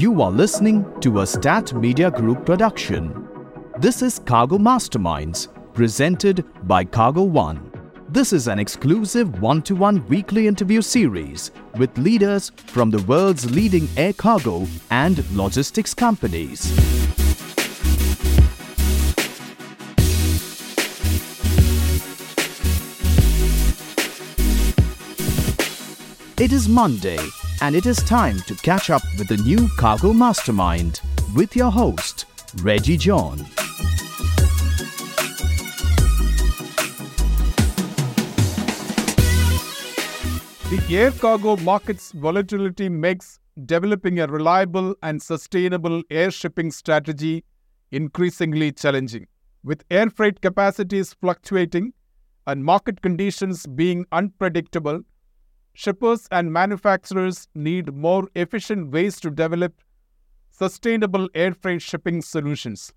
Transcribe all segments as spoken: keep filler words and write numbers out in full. You are listening to a STAT Media Group production. This is Cargo Masterminds, presented by Cargo One. This is an exclusive one-to-one weekly interview series with leaders from the world's leading air cargo and logistics companies. It is Monday, and it is time to catch up with the new Cargo Mastermind with your host, Reji John. The air cargo market's volatility makes developing a reliable and sustainable air shipping strategy increasingly challenging. With air freight capacities fluctuating and market conditions being unpredictable, shippers and manufacturers need more efficient ways to develop sustainable air freight shipping solutions.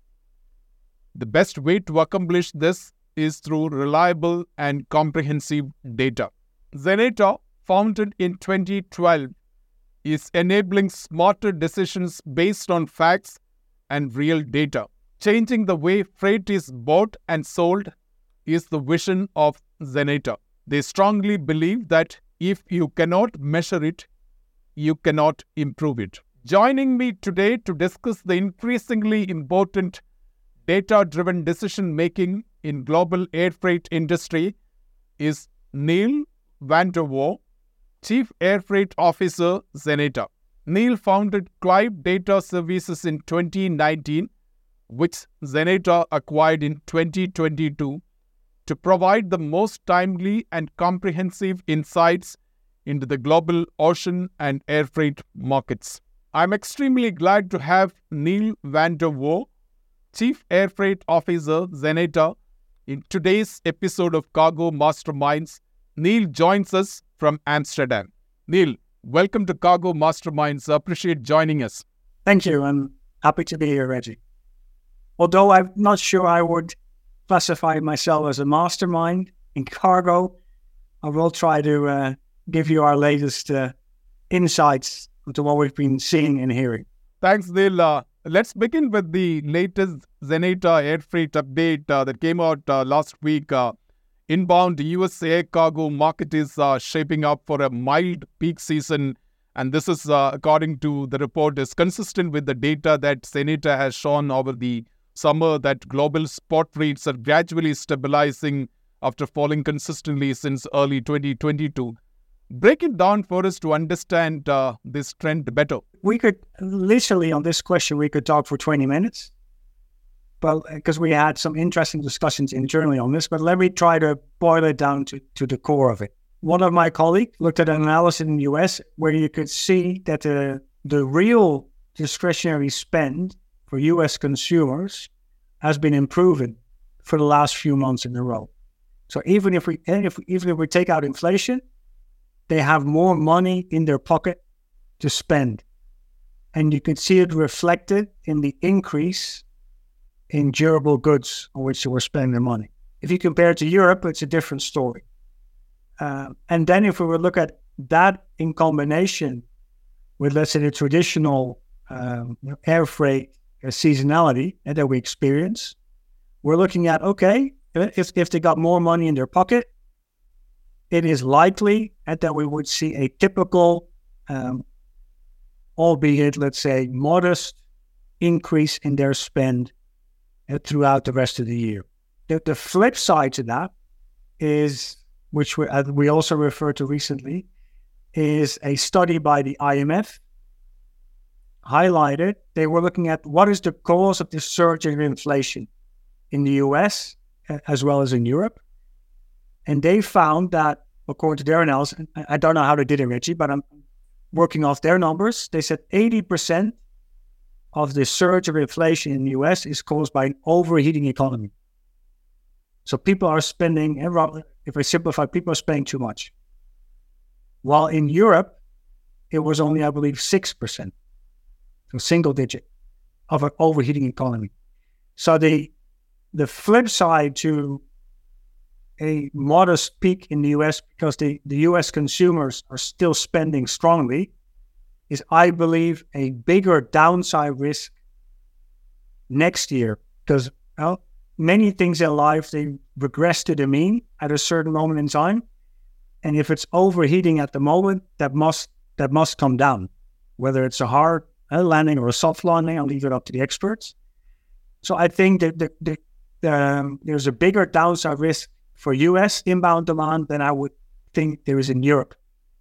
The best way to accomplish this is through reliable and comprehensive data. Xeneta, founded in twenty twelve, is enabling smarter decisions based on facts and real data. Changing the way freight is bought and sold is the vision of Xeneta. They strongly believe that if you cannot measure it, you cannot improve it. Joining me today to discuss the increasingly important data-driven decision-making in global air freight industry is Niall van de Wouw, Chief Air Freight Officer, Xeneta. Niall founded Clive Data Services in twenty nineteen, which Xeneta acquired in twenty twenty-two, to provide the most timely and comprehensive insights into the global ocean and air freight markets. I'm extremely glad to have Niall van de Wouw, Chief Air Freight Officer, Xeneta, in today's episode of Cargo Masterminds. Niall joins us from Amsterdam. Niall, welcome to Cargo Masterminds. I appreciate joining us. Thank you. I'm happy to be here, Reji. Although I'm not sure I would classify myself as a mastermind in cargo, I will try to uh, give you our latest uh, insights into what we've been seeing and hearing. Thanks, Niall. Uh, let's begin with the latest Xeneta air freight update uh, that came out uh, last week. Uh, inbound U S air cargo market is uh, shaping up for a mild peak season, and this is, uh, according to the report, is consistent with the data that Xeneta has shown over the summer, that global spot rates are gradually stabilizing after falling consistently since early twenty twenty-two. Break it down for us to understand uh, this trend better. We could literally, on this question, we could talk for twenty minutes, but because we had some interesting discussions internally on this, but let me try to boil it down to, to the core of it. One of my colleagues looked at an analysis in the U S where you could see that the, the real discretionary spend for U S consumers has been improving for the last few months in a row. So even if we if, even if we take out inflation, they have more money in their pocket to spend, and you can see it reflected in the increase in durable goods on which they were spending their money. If you compare it to Europe, it's a different story. Uh, and then if we were to look at that in combination with, let's say, the traditional um, air freight seasonality that we experience, we're looking at, okay, if if they got more money in their pocket, it is likely that we would see a typical, um, albeit, let's say, modest increase in their spend uh, throughout the rest of the year. The, the flip side to that is, which we, uh, we also referred to recently, is a study by the I M F, highlighted. They were looking at what is the cause of the surge in inflation in the U S as well as in Europe. And they found that, according to their analysis, I don't know how they did it, Richie, but I'm working off their numbers. They said eighty percent of the surge of inflation in the U S is caused by an overheating economy. So people are spending, if I simplify, people are spending too much. While in Europe, it was only, I believe, six percent. A single digit of an overheating economy. So the the flip side to a modest peak in the U S, because the, the U S consumers are still spending strongly, is, I believe, a bigger downside risk next year, because well, many things in life, they regress to the mean at a certain moment in time. And if it's overheating at the moment, that must that must come down, whether it's a hard landing or a soft landing. I'll leave it up to the experts. So I think that the, the, the, um, there's a bigger downside risk for U S inbound demand than I would think there is in Europe,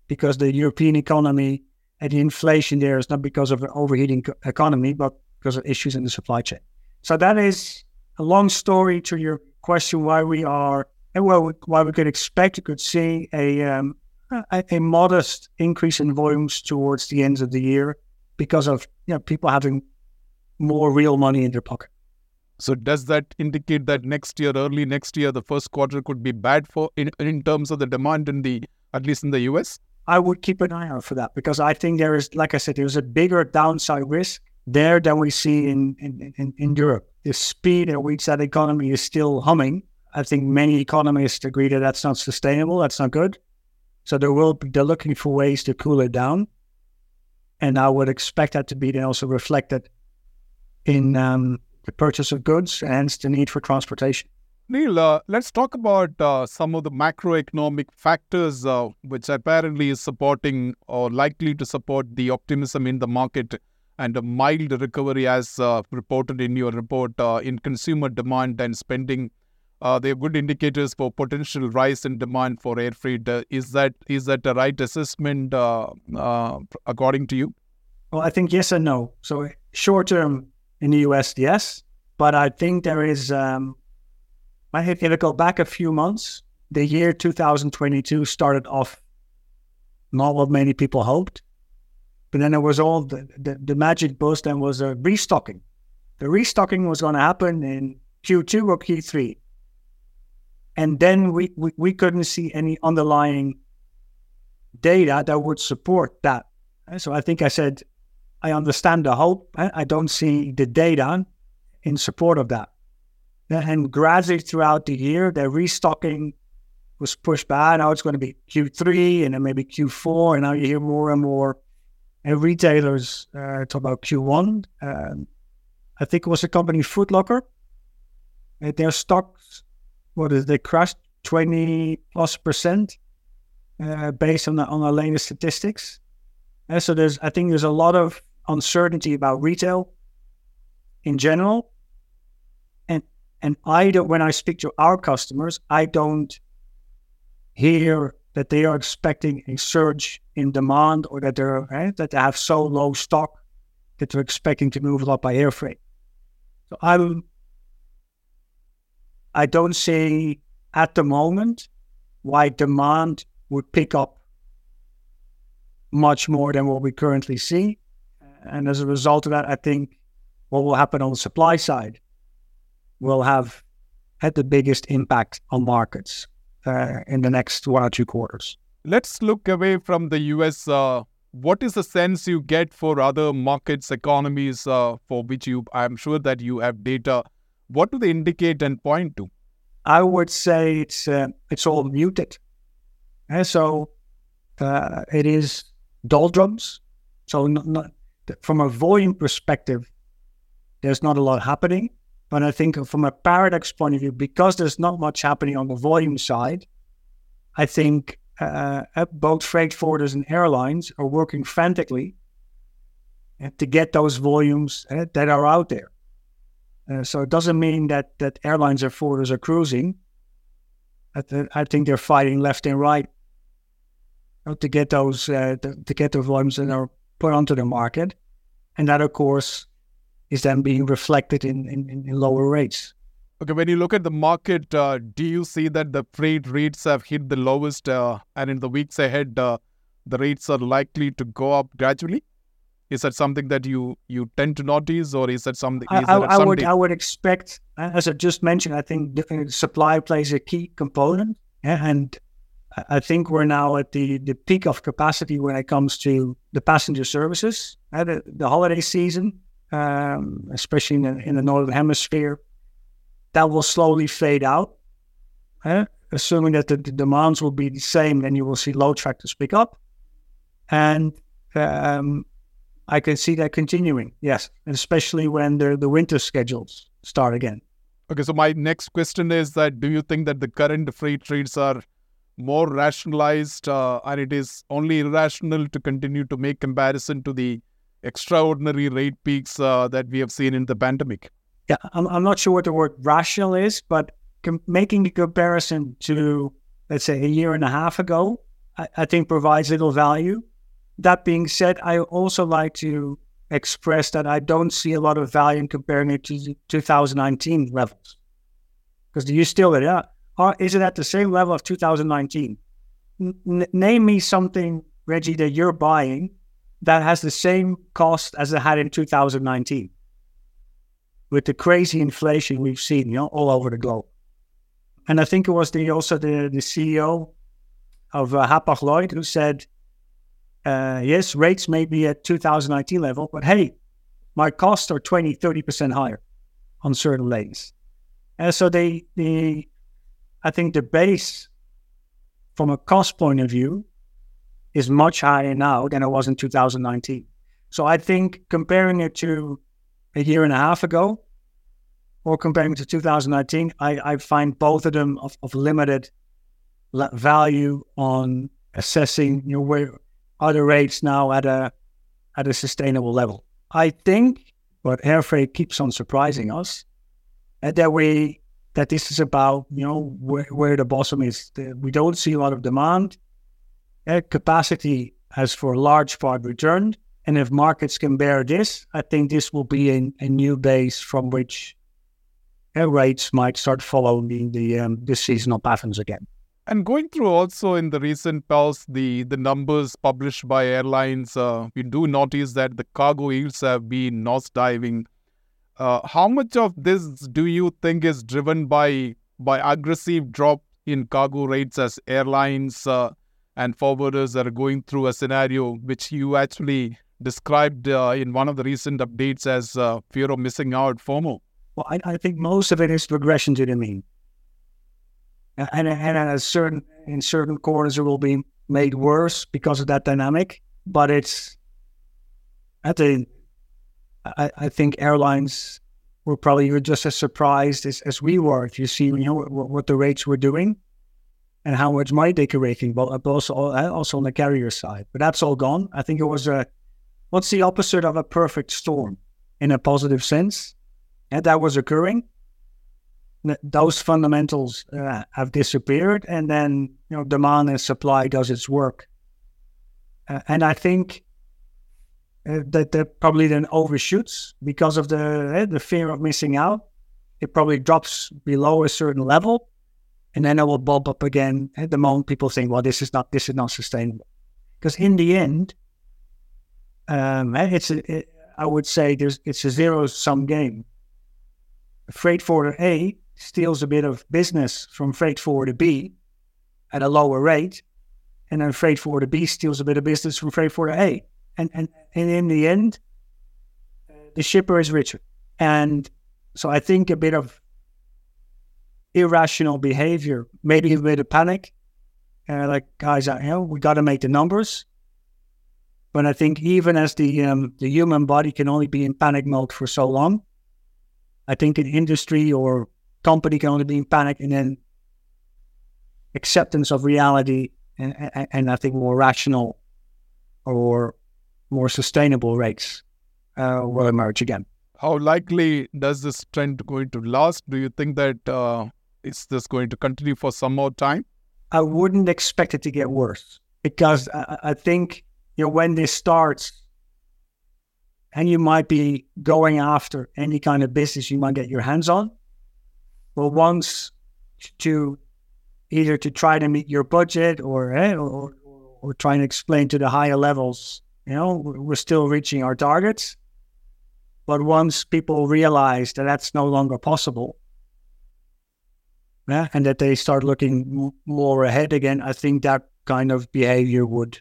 because the European economy and the inflation there is not because of an overheating co- economy, but because of issues in the supply chain. So that is a long story to your question why we are, and well, why we could expect, you could see a, um, a a modest increase in volumes towards the end of the year because of you know, people having more real money in their pocket. So does that indicate that next year, early next year, the first quarter could be bad for in, in terms of the demand in the, at least in the U S? I would keep an eye out for that, because I think there is, like I said, there's a bigger downside risk there than we see in, in, in, in Europe. The speed at which that economy is still humming, I think many economists agree that that's not sustainable, that's not good. So they will be, they're looking for ways to cool it down. And I would expect that to be then also reflected in um, the purchase of goods, and hence the need for transportation. Neil, uh, let's talk about uh, some of the macroeconomic factors uh, which apparently is supporting or likely to support the optimism in the market and a mild recovery as uh, reported in your report uh, in consumer demand and spending. Uh, they are good indicators for potential rise in demand for air freight. Uh, is that is that the right assessment uh, uh, according to you? Well, I think yes and no. So short term in the U S, yes. But I think there is, um, I think if I go back a few months, the year two thousand twenty-two started off not what many people hoped. But then there was all the, the, the magic boost and was a restocking. The restocking was going to happen in Q two or Q three. And then we, we, we couldn't see any underlying data that would support that. So I think I said, I understand the hope. I don't see the data in support of that. And gradually throughout the year, the restocking was pushed back. Now it's going to be Q three and then maybe Q four. And now you hear more and more. And retailers uh, talk about Q one. Um, I think it was a company, Foot Locker. And their stocks... What is they crashed twenty plus percent uh, based on the, on our latest statistics. And so there's, I think there's a lot of uncertainty about retail in general. And and I don't, when I speak to our customers, I don't hear that they are expecting a surge in demand, or that they're right, that they have so low stock that they're expecting to move a lot by air freight. So I'm. I don't see at the moment why demand would pick up much more than what we currently see. And as a result of that, I think what will happen on the supply side will have had the biggest impact on markets uh, in the next one or two quarters. Let's look away from the U S. Uh, what is the sense you get for other markets, economies uh, for which you, I'm sure that you have data? What do they indicate and point to? I would say it's uh, it's all muted. And so uh, it is doldrums. So not, not, from a volume perspective, there's not a lot happening. But I think from a paradox point of view, because there's not much happening on the volume side, I think uh, both freight forwarders and airlines are working frantically to get those volumes uh, that are out there. Uh, so it doesn't mean that, that airlines or forwarders are cruising. I, th- I think they're fighting left and right to get those uh, to, to get the volumes that are put onto the market, and that of course is then being reflected in, in, in lower rates. Okay, when you look at the market, uh, do you see that the freight rates have hit the lowest, uh, and in the weeks ahead, uh, the rates are likely to go up gradually? Is that something that you, you tend to notice, or is that something? Is I, that I would I would expect, as I just mentioned, I think supply plays a key component, and I think we're now at the, the peak of capacity when it comes to the passenger services. The, the holiday season, um, especially in the, in the northern hemisphere, that will slowly fade out. Uh, assuming that the, the demands will be the same, then you will see load factors pick up, and um, I can see that continuing, yes, and especially when the the winter schedules start again. Okay, so my next question is that do you think that the current freight rates are more rationalized uh, and it is only irrational to continue to make comparison to the extraordinary rate peaks uh, that we have seen in the pandemic? Yeah, I'm, I'm not sure what the word rational is, but com- making the comparison to, let's say, a year and a half ago, I, I think provides little value. That being said, I also like to express that I don't see a lot of value in comparing it to two thousand nineteen levels. Because do you still, yeah, are, is it at the same level of two thousand nineteen? N- name me something, Reji, that you're buying that has the same cost as it had in two thousand nineteen. With the crazy inflation we've seen, you know, all over the globe. And I think it was the also the, the C E O of uh, Hapag Lloyd who said, Uh, yes, rates may be at two thousand nineteen level, but hey, my costs are twenty, thirty percent higher on certain lanes. And so they, they, I think the base from a cost point of view is much higher now than it was in two thousand nineteen. So I think comparing it to a year and a half ago or comparing it to two thousand nineteen, I, I find both of them of, of limited value on assessing, you know, where are the rates now at a at a sustainable level. I think what air freight keeps on surprising us, and that we that this is about, you know, where, where the bottom is. We don't see a lot of demand. Air capacity has for a large part returned, and if markets can bear this, I think this will be a, a new base from which air rates might start following the um, the seasonal patterns again. And going through also in the recent pulse, the, the numbers published by airlines, uh, we do notice that the cargo yields have been nosediving. Uh, how much of this do you think is driven by by aggressive drop in cargo rates as airlines uh, and forwarders are going through a scenario which you actually described uh, in one of the recent updates as uh, fear of missing out, FOMO? Well, I, I think most of it is regression to the mean. And and at a certain in certain corners it will be made worse because of that dynamic. But it's at the I, I think airlines were probably just as surprised as, as we were. If you see, you know, what, what the rates were doing and how much money they were raking, but also also on the carrier side. But that's all gone. I think it was a what's the opposite of a perfect storm in a positive sense, and that was occurring. Those fundamentals uh, have disappeared, and then, you know, demand and supply does its work. Uh, and I think uh, that that probably then overshoots because of the uh, the fear of missing out. It probably drops below a certain level, and then it will bump up again. At the moment, people think, "Well, this is not this is not sustainable," because in the end, um, it's a, it, I would say there's it's a zero sum game. Freight forwarder A steals a bit of business from freight forwarder B at a lower rate, and then freight forwarder B steals a bit of business from freight forwarder A, and and, and in the end, the shipper is richer. And so I think a bit of irrational behavior, maybe a bit of panic, uh, like guys out here, we got to make the numbers. But I think even as the um, the human body can only be in panic mode for so long, I think an industry or company can only be in panic, and then acceptance of reality and, and, and I think more rational or more sustainable rates uh, will emerge again. How likely does this trend going to last? Do you think that uh, is this going to continue for some more time? I wouldn't expect it to get worse, because I, I think, you know, when this starts, and you might be going after any kind of business you might get your hands on. Well, once to either to try to meet your budget or, eh, or or try and explain to the higher levels, you know, we're still reaching our targets. But once people realize that that's no longer possible, yeah, and that they start looking more ahead again, I think that kind of behavior would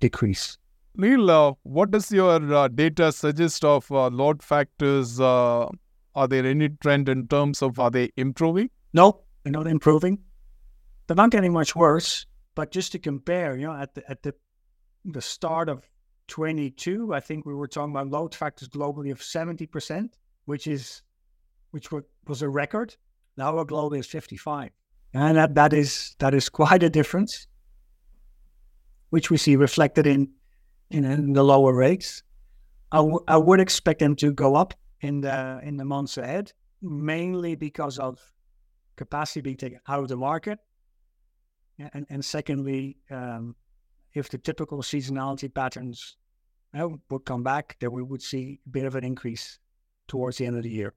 decrease. Neil, uh, what does your uh, data suggest of uh, load factors? Uh, are there any trend in terms of, are they improving? No, they're not improving. They're not getting much worse. But just to compare, you know, at the, at the the start of twenty-two, I think we were talking about load factors globally of seventy percent, which is which was a record. Now our global is fifty-five, and that, that is that is quite a difference, which we see reflected in in, in the lower rates. I, w- I would expect them to go up in the in the months ahead, mainly because of capacity being taken out of the market, and and secondly, um, if the typical seasonality patterns uh, would come back, then we would see a bit of an increase towards the end of the year.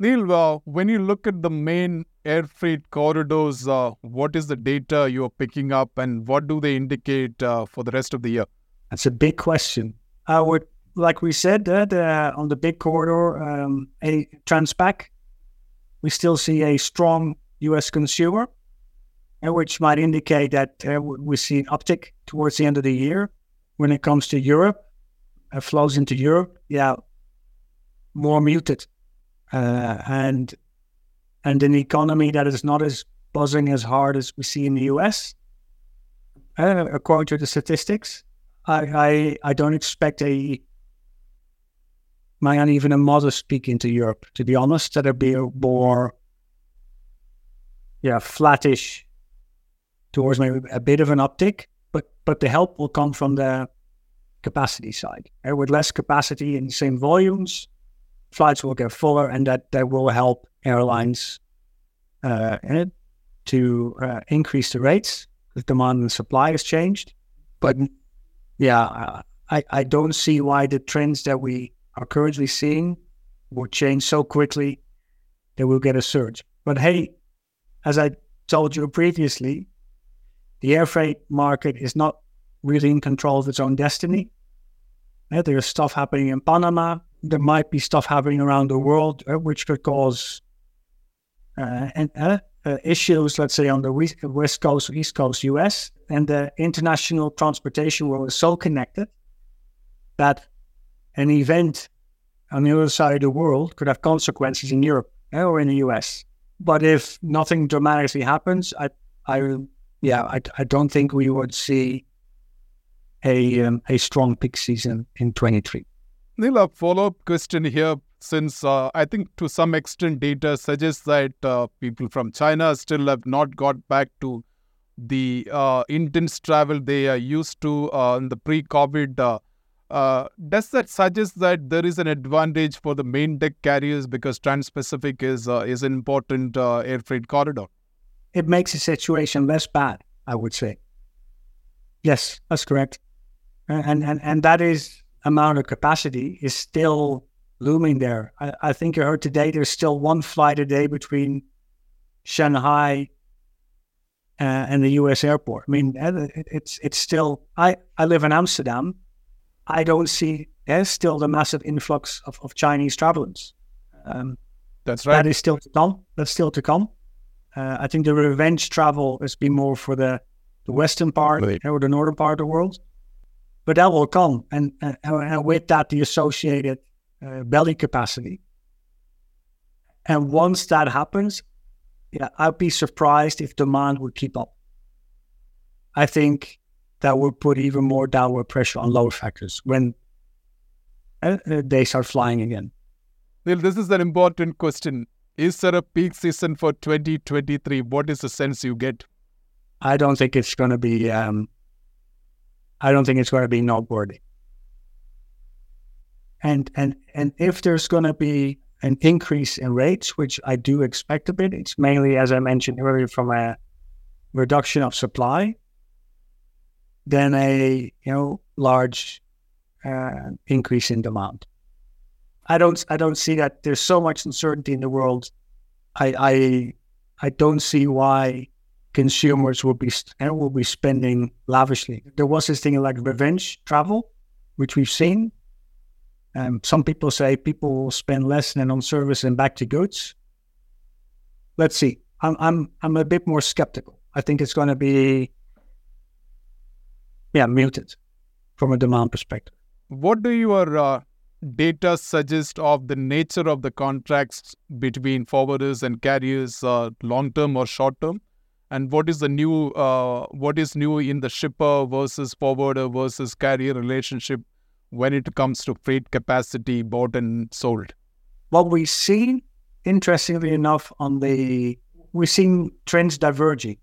Neil, uh, when you look at the main air freight corridors, uh, what is the data you're picking up and what do they indicate uh, for the rest of the year? That's a big question. I would, like we said, uh, the, on the big corridor, um, a Transpac, we still see a strong U S consumer, uh, which might indicate that uh, we see an uptick towards the end of the year. When it comes to Europe, uh, flows into Europe, yeah, more muted. Uh, and and an economy that is not as buzzing as hard as we see in the U S. Uh, according to the statistics, I, I I don't expect a, not even a modest peak into Europe. To be honest, that'll be a more, yeah, flattish towards maybe a bit of an uptick. But but the help will come from the capacity side. Uh, with less capacity and the same volumes, flights will get fuller, and that, that will help airlines uh, to uh, increase the rates. The demand and supply has changed. But yeah, I, I don't see why the trends that we are currently seeing will change so quickly that we'll get a surge. But hey, as I told you previously, the air freight market is not really in control of its own destiny. Yeah, there's stuff happening in Panama. There might be stuff happening around the world uh, which could cause uh, and, uh, uh, issues, let's say, on the West Coast, East Coast U S. And the international transportation world is so connected that an event on the other side of the world could have consequences in Europe uh, or in the U S. But if nothing dramatically happens, I, I, yeah, I, I don't think we would see a um, a strong peak season in twenty-three. Neil, a follow-up question here, since uh, I think to some extent data suggests that uh, people from China still have not got back to the uh, intense travel they are used to uh, in the pre-COVID. Uh, uh, does that suggest that there is an advantage for the main deck carriers because Trans-Pacific is, uh, is an important uh, air freight corridor? It makes the situation less bad, I would say. Yes, that's correct. And, and, and that is... amount of capacity is still looming there. I, I think I heard today there's still one flight a day between Shanghai uh, and the U S airport. I mean, it, it's it's still. I, I live in Amsterdam. I don't see there's still the massive influx of, of Chinese travelers. Um, that's right. That is still to come. That's still to come. Uh, I think the revenge travel has been more for the, the western part right. or the northern part of the world. But that will come, and, and, and with that, the associated uh, belly capacity. And once that happens, yeah, I'd be surprised if demand would keep up. I think that would put even more downward pressure on load factors when uh, they start flying again. Neil, this is an important question. Is there a peak season for twenty twenty-three? What is the sense you get? I don't think it's going to be... Um, I don't think it's going to be noteworthy. And and and if there's going to be an increase in rates, which I do expect a bit, it's mainly, as I mentioned earlier, from a reduction of supply, then a you know large uh, increase in demand. I don't I don't see that. There's so much uncertainty in the world. I I, I don't see why consumers will be and will be spending lavishly. There was this thing like revenge travel, which we've seen. Um, some people say people will spend less than on service and back to goods. Let's see. I'm I'm I'm a bit more skeptical. I think it's going to be yeah muted from a demand perspective. What do your uh, data suggest of the nature of the contracts between forwarders and carriers, uh, long term or short term? And what is the new? Uh, what is new in the shipper versus forwarder versus carrier relationship when it comes to freight capacity bought and sold? What we see, interestingly enough, on the we're seeing trends diverging.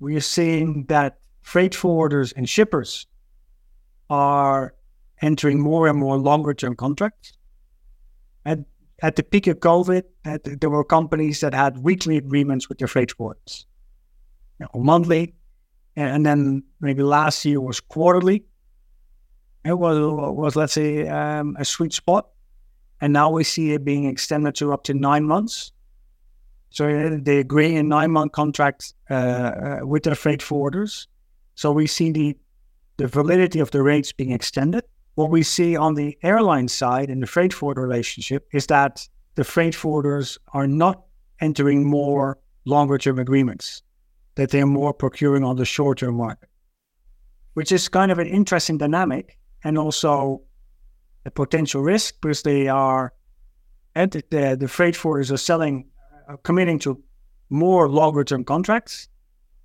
We're seeing that freight forwarders and shippers are entering more and more longer-term contracts. At, at the peak of COVID, at, there were companies that had weekly agreements with their freight forwarders, you know, monthly, and then maybe last year was quarterly. It was, was let's say, um, a sweet spot. And now we see it being extended to up to nine months. So they agree in nine-month contracts uh, uh, with their freight forwarders. So we see the, the validity of the rates being extended. What we see on the airline side in the freight forwarder relationship is that the freight forwarders are not entering more longer-term agreements, that they're more procuring on the short-term market, which is kind of an interesting dynamic and also a potential risk because they are, and the, the freight forwarders are selling committing to more longer-term contracts,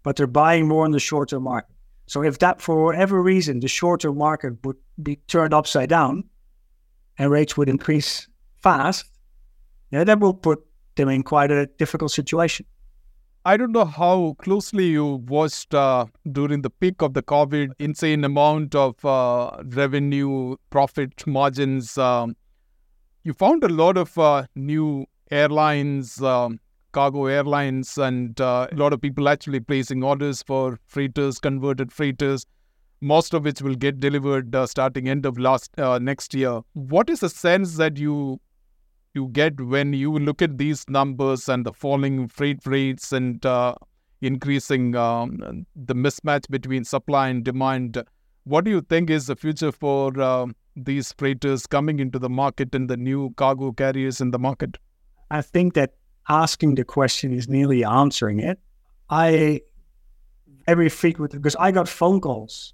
but they're buying more in the short-term market. So if that, for whatever reason, the short-term market would be turned upside down and rates would increase fast, yeah, that will put them in quite a difficult situation. I don't know how closely you watched uh, during the peak of the COVID, insane amount of uh, revenue, profit margins. Um, you found a lot of uh, new airlines, um, cargo airlines, and uh, a lot of people actually placing orders for freighters, converted freighters, most of which will get delivered uh, starting end of last uh, next year. What is the sense that you you get when you look at these numbers and the falling freight rates and uh, increasing um, the mismatch between supply and demand? What do you think is the future for uh, these freighters coming into the market and the new cargo carriers in the market? I think that asking the question is nearly answering it. I, every frequent, because I got phone calls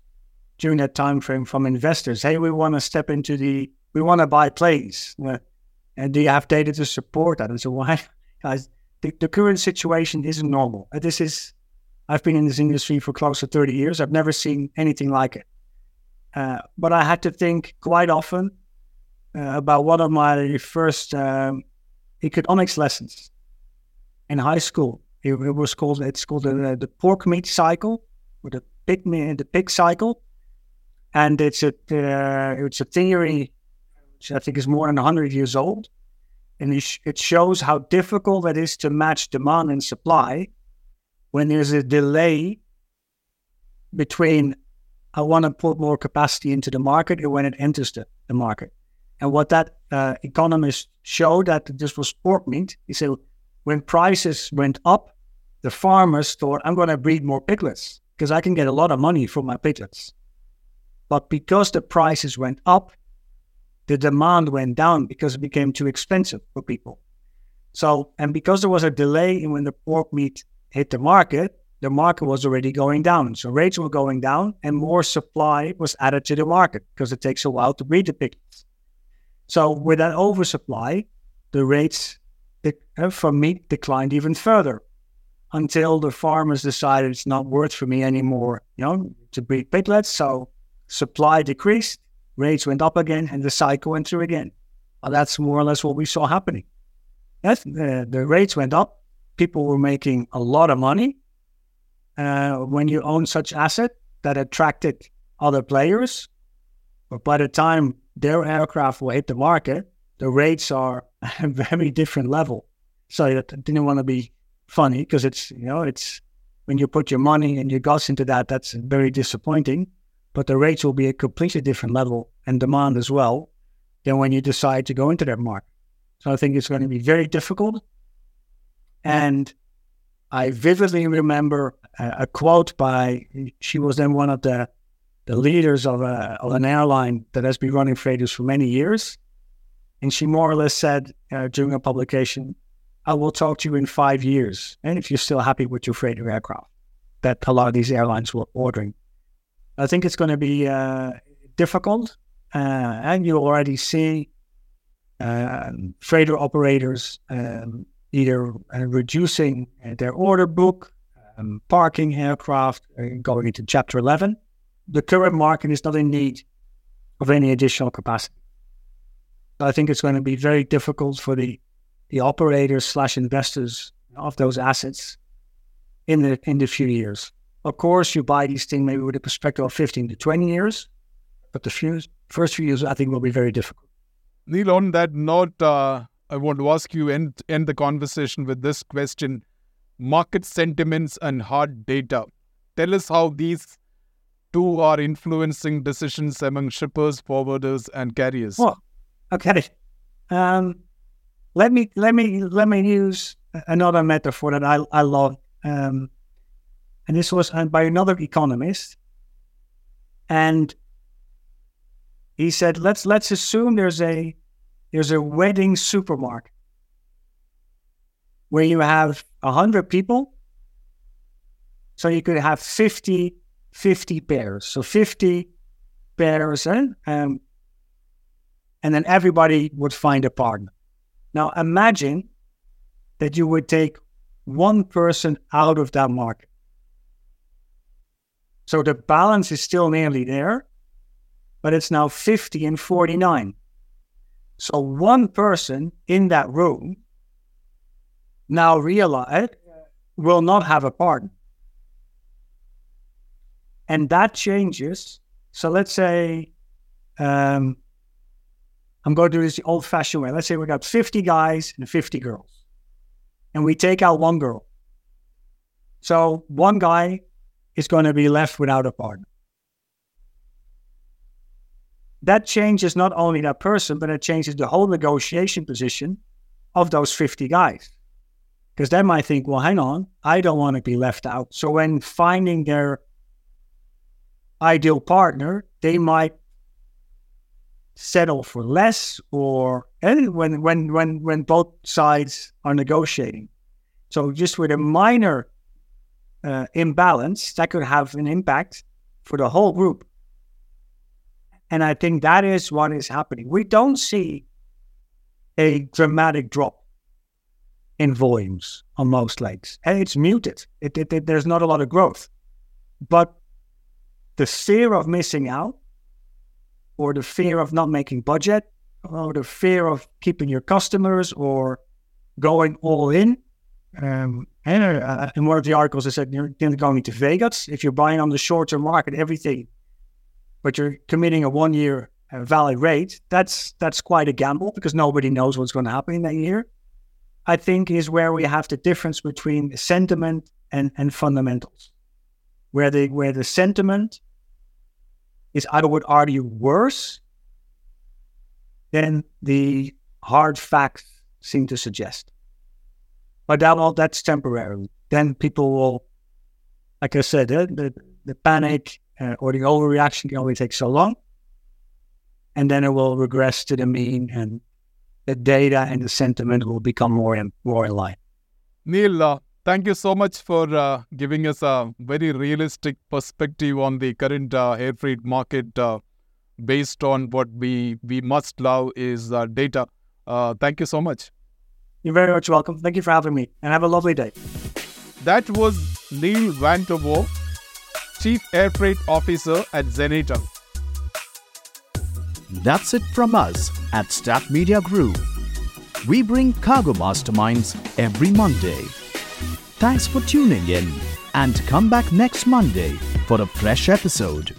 during that time frame from investors. Hey, we want to step into the, we want to buy planes. And do you have data to support that? And so why? Guys, the, the current situation isn't normal. This is, I've been in this industry for close to thirty years. I've never seen anything like it. Uh, but I had to think quite often uh, about one of my first, um, economics lessons in high school. It, it was called, it's called the, the pork meat cycle or the pig meat, the pig cycle. And it's a, uh, it's a theory, which I think is more than one hundred years old. And it, sh- it shows how difficult it is to match demand and supply when there's a delay between I want to put more capacity into the market and when it enters the, the market. And what that uh, economist showed, that this was pork meat, he said, when prices went up, the farmers thought, I'm going to breed more piglets because I can get a lot of money from my piglets. But because the prices went up, the demand went down because it became too expensive for people. So, and because there was a delay in when the pork meat hit the market, the market was already going down. So rates were going down and more supply was added to the market because it takes a while to breed the piglets. So with that oversupply, the rates for meat declined even further until the farmers decided it's not worth for me anymore, you know, to breed piglets. So supply decreased, rates went up again, and the cycle went through again. Well, that's more or less what we saw happening. Yes, uh, the rates went up. People were making a lot of money. Uh, when you own such asset, that attracted other players. But by the time their aircraft will hit the market, the rates are at a very different level. So I didn't want to be funny because it's, you know, it's when you put your money and your guts into that, that's very disappointing. But the rates will be a completely different level and demand as well than when you decide to go into that market. So I think it's going to be very difficult. And I vividly remember a, a quote by, she was then one of the the leaders of, a, of an airline that has been running freighters for many years. And she more or less said uh, during a publication, I will talk to you in five years. And if you're still happy with your freighter aircraft that a lot of these airlines were ordering. I think it's going to be uh, difficult. Uh, and you already see uh, freighter operators um, either uh, reducing their order book, um, parking aircraft, uh, going into Chapter eleven. The current market is not in need of any additional capacity. I think it's going to be very difficult for the, the operators slash investors of those assets in the in the few years. Of course, you buy these things maybe with a perspective of fifteen to twenty years, but the few, first few years, I think, will be very difficult. Neil, on that note, uh, I want to ask you, end, end the conversation with this question. Market sentiments and hard data. Tell us how these two are influencing decisions among shippers, forwarders, and carriers. Well, okay. Um, let me let me let me use another metaphor that I I love, um, and this was by another economist, and he said, let's let's assume there's a there's a wedding supermarket where you have a hundred people, so you could have fifty pairs, so fifty pairs, and um, and then everybody would find a partner. Now imagine that you would take one person out of that market. So the balance is still nearly there, but it's now fifty and forty-nine. So one person in that room now realize will not have a partner. And that changes. So let's say, um, I'm going to do this the old-fashioned way. Let's say we got fifty guys and fifty girls, and we take out one girl. So one guy is going to be left without a partner. That changes not only that person, but it changes the whole negotiation position of those fifty guys. Because they might think, well, hang on, I don't want to be left out. So when finding their ideal partner, they might settle for less, or and when when when when both sides are negotiating. So just with a minor uh, imbalance, that could have an impact for the whole group. And I think that is what is happening. We don't see a dramatic drop in volumes on most legs, and it's muted. It, it, it, there's not a lot of growth, but the fear of missing out, or the fear of not making budget, or the fear of keeping your customers, or going all in. Um, and uh, in one of the articles, I said, you're going to Vegas. If you're buying on the short-term market, everything, but you're committing a one-year uh, valid rate, that's that's quite a gamble, because nobody knows what's going to happen in that year, I think is where we have the difference between sentiment and, and fundamentals. Where the, where the sentiment is, I would argue, worse than the hard facts seem to suggest. But that all that's temporary. Then people will, like I said, uh, the, the panic uh, or the overreaction can only take so long. And then it will regress to the mean, and the data and the sentiment will become more in, more in line. Neil, uh, thank you so much for uh, giving us a very realistic perspective on the current uh, air freight market uh, based on what we, we must love is uh, data. Uh, thank you so much. You're very much welcome. Thank you for having me, and have a lovely day. That was Neil van de Wouw, Chief Air Freight Officer at Xeneta. That's it from us at STAT Media Group. We bring Cargo Masterminds every Monday. Thanks for tuning in, and come back next Monday for a fresh episode.